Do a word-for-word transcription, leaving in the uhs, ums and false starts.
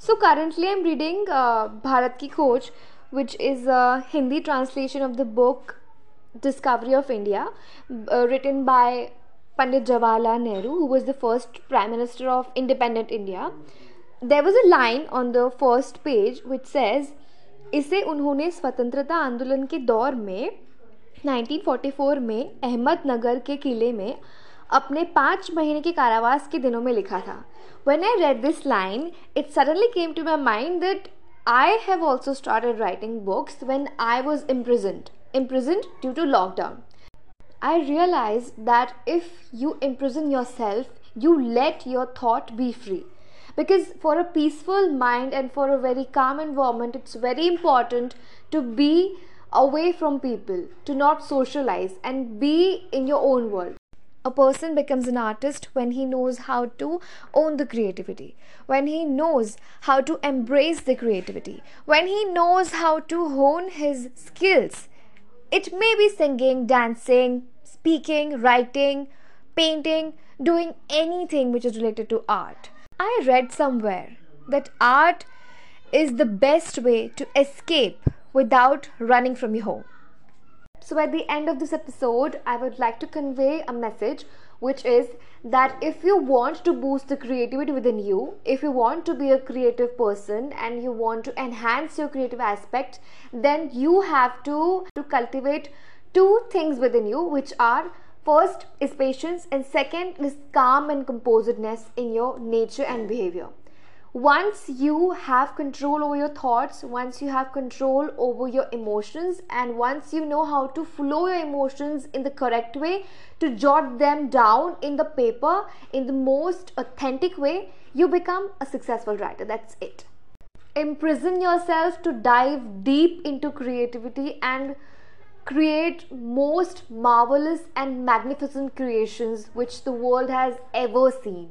So currently I'm reading uh, Bharat ki Khoj, which is a Hindi translation of the book Discovery of India, uh, written by Pandit Jawaharlal Nehru, who was the first Prime Minister of independent India. There was a line on the first page which says, इसे उन्होंने स्वतंत्रता आंदोलन के दौर में nineteen forty four में अहमदनगर के किले में अपने पाँच महीने के कारावास के दिनों में लिखा था. When I read this line, it suddenly came to my mind that I have also started writing books when I was imprisoned, imprisoned due to lockdown. I realized that if you imprison yourself, you let your thought be free. Because for a peaceful mind and for a very calm environment, it's very important to be away from people, to not socialize and be in your own world. A person becomes an artist when he knows how to own the creativity, when he knows how to embrace the creativity, when he knows how to hone his skills. It may be singing, dancing, speaking, writing, painting, doing anything which is related to art. I read somewhere that art is the best way to escape without running from your home. So at the end of this episode, I would like to convey a message, which is that if you want to boost the creativity within you, if you want to be a creative person and you want to enhance your creative aspect, then you have to, to cultivate two things within you, which are: first is patience and second is calm and composedness in your nature and behavior. Once you have control over your thoughts, once you have control over your emotions, and once you know how to flow your emotions in the correct way, to jot them down in the paper in the most authentic way, you become a successful writer. That's it. Imprison yourself to dive deep into creativity and create most marvelous and magnificent creations which the world has ever seen.